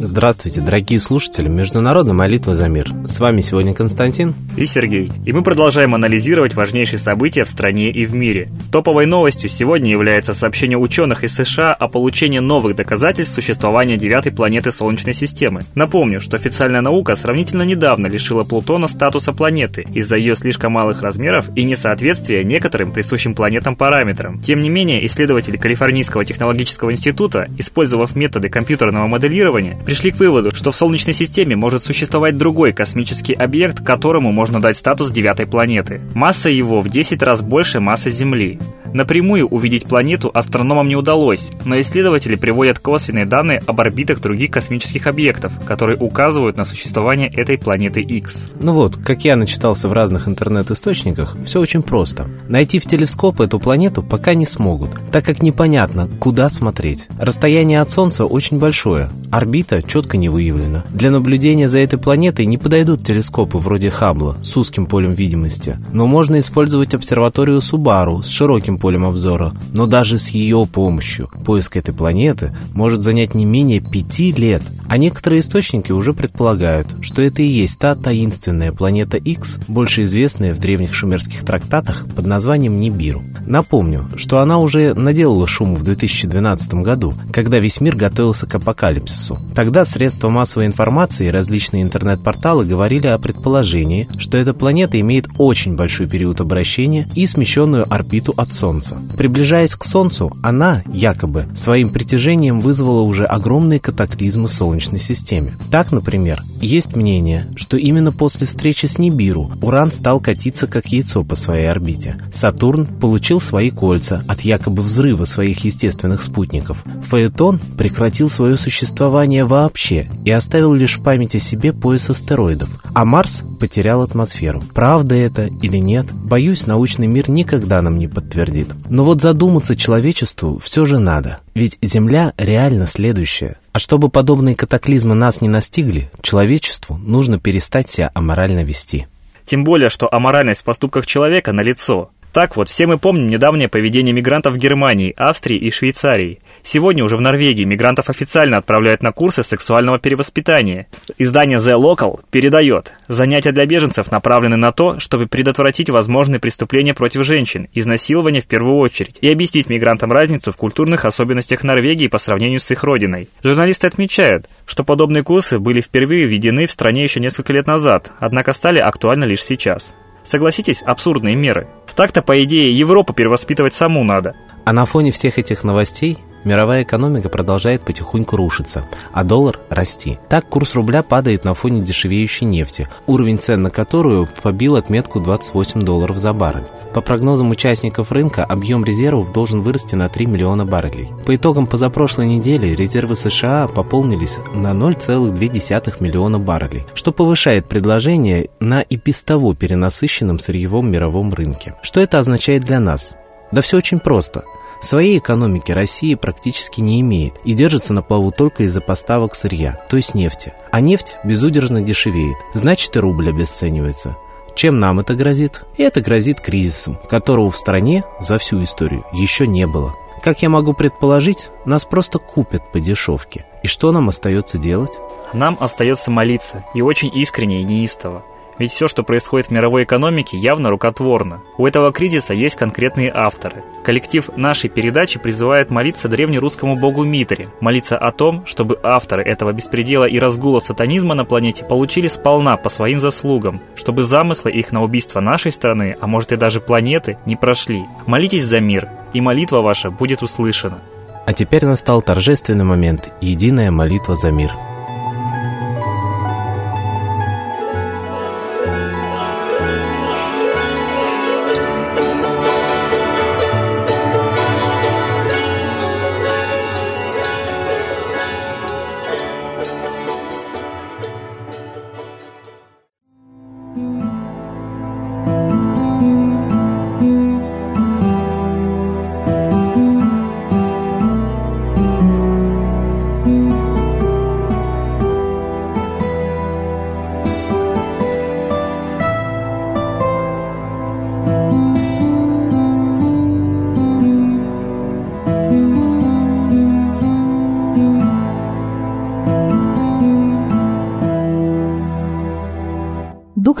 Здравствуйте, дорогие слушатели Международной молитвы за мир. С вами сегодня Константин и Сергей. И мы продолжаем анализировать важнейшие события в стране и в мире. Топовой новостью сегодня является сообщение ученых из США о получении новых доказательств существования девятой планеты Солнечной системы. Напомню, что официальная наука сравнительно недавно лишила Плутона статуса планеты из-за ее слишком малых размеров и несоответствия некоторым присущим планетам параметрам. Тем не менее, исследователи Калифорнийского технологического института, использовав методы компьютерного моделирования, пришли к выводу, что в Солнечной системе может существовать другой космический объект, которому можно дать статус девятой планеты. Масса его в 10 раз больше массы Земли. Напрямую увидеть планету астрономам не удалось, но исследователи приводят косвенные данные об орбитах других космических объектов, которые указывают на существование этой планеты Икс. Ну вот, как я начитался в разных интернет-источниках, все очень просто. Найти в телескоп эту планету пока не смогут, так как непонятно, куда смотреть. Расстояние от Солнца очень большое, орбита четко не выявлена. Для наблюдения за этой планетой не подойдут телескопы вроде Хаббла с узким полем видимости, но можно использовать обсерваторию Субару с широким полем обзора, но даже с ее помощью поиск этой планеты может занять не менее 5 лет. А некоторые источники уже предполагают, что это и есть та таинственная планета Икс, больше известная в древних шумерских трактатах под названием Нибиру. Напомню, что она уже наделала шуму в 2012 году, когда весь мир готовился к апокалипсису. Тогда средства массовой информации и различные интернет-порталы говорили о предположении, что эта планета имеет очень большой период обращения и смещенную орбиту от Солнца. Приближаясь к Солнцу, она, якобы, своим притяжением вызвала уже огромные катаклизмы Солнца. Системе. Так, например, есть мнение, что именно после встречи с Нибиру Уран стал катиться как яйцо по своей орбите. Сатурн получил свои кольца от якобы взрыва своих естественных спутников. Фаэтон прекратил свое существование вообще и оставил лишь в памяти себе пояс астероидов. А Марс потерял атмосферу. Правда это или нет, боюсь, научный мир никогда нам не подтвердит. Но вот задуматься человечеству все же надо. Ведь Земля реально следующая. А чтобы подобные катаклизмы нас не настигли, человечеству нужно перестать себя аморально вести. Тем более, что аморальность в поступках человека налицо. Так вот, все мы помним недавнее поведение мигрантов в Германии, Австрии и Швейцарии. Сегодня уже в Норвегии мигрантов официально отправляют на курсы сексуального перевоспитания. Издание The Local передает: занятия для беженцев направлены на то, чтобы предотвратить возможные преступления против женщин, изнасилования в первую очередь, и объяснить мигрантам разницу в культурных особенностях Норвегии по сравнению с их родиной. Журналисты отмечают, что подобные курсы были впервые введены в стране еще несколько лет назад, однако стали актуальны лишь сейчас. Согласитесь, абсурдные меры. Так-то, по идее, Европу перевоспитывать саму надо. А на фоне всех этих новостей мировая экономика продолжает потихоньку рушиться, а доллар расти. Так курс рубля падает на фоне дешевеющей нефти, уровень цен на которую побил отметку $28 за баррель. По прогнозам участников рынка, объем резервов должен вырасти на 3 миллиона баррелей. По итогам позапрошлой недели резервы США пополнились на 0,2 миллиона баррелей, что повышает предложение на и без того перенасыщенном сырьевом мировом рынке. Что это означает для нас? Да все очень просто. Своей экономики Россия практически не имеет и держится на плаву только из-за поставок сырья, то есть нефти. А нефть безудержно дешевеет, значит и рубль обесценивается. Чем нам это грозит? И это грозит кризисом, которого в стране за всю историю еще не было. Как я могу предположить, нас просто купят по дешевке. И что нам остается делать? Нам остается молиться, и очень искренне и неистово. Ведь все, что происходит в мировой экономике, явно рукотворно. У этого кризиса есть конкретные авторы. Коллектив нашей передачи призывает молиться древнерусскому богу Митре, молиться о том, чтобы авторы этого беспредела и разгула сатанизма на планете получили сполна по своим заслугам, чтобы замыслы их на убийство нашей страны, а может и даже планеты, не прошли. Молитесь за мир, и молитва ваша будет услышана. А теперь настал торжественный момент «Единая молитва за мир». Дух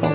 солдат.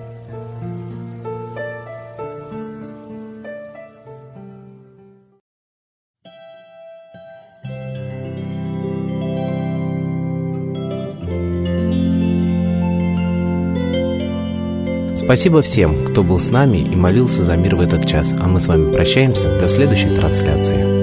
Спасибо всем, кто был с нами и молился за мир в этот час. А мы с вами прощаемся до следующей трансляции.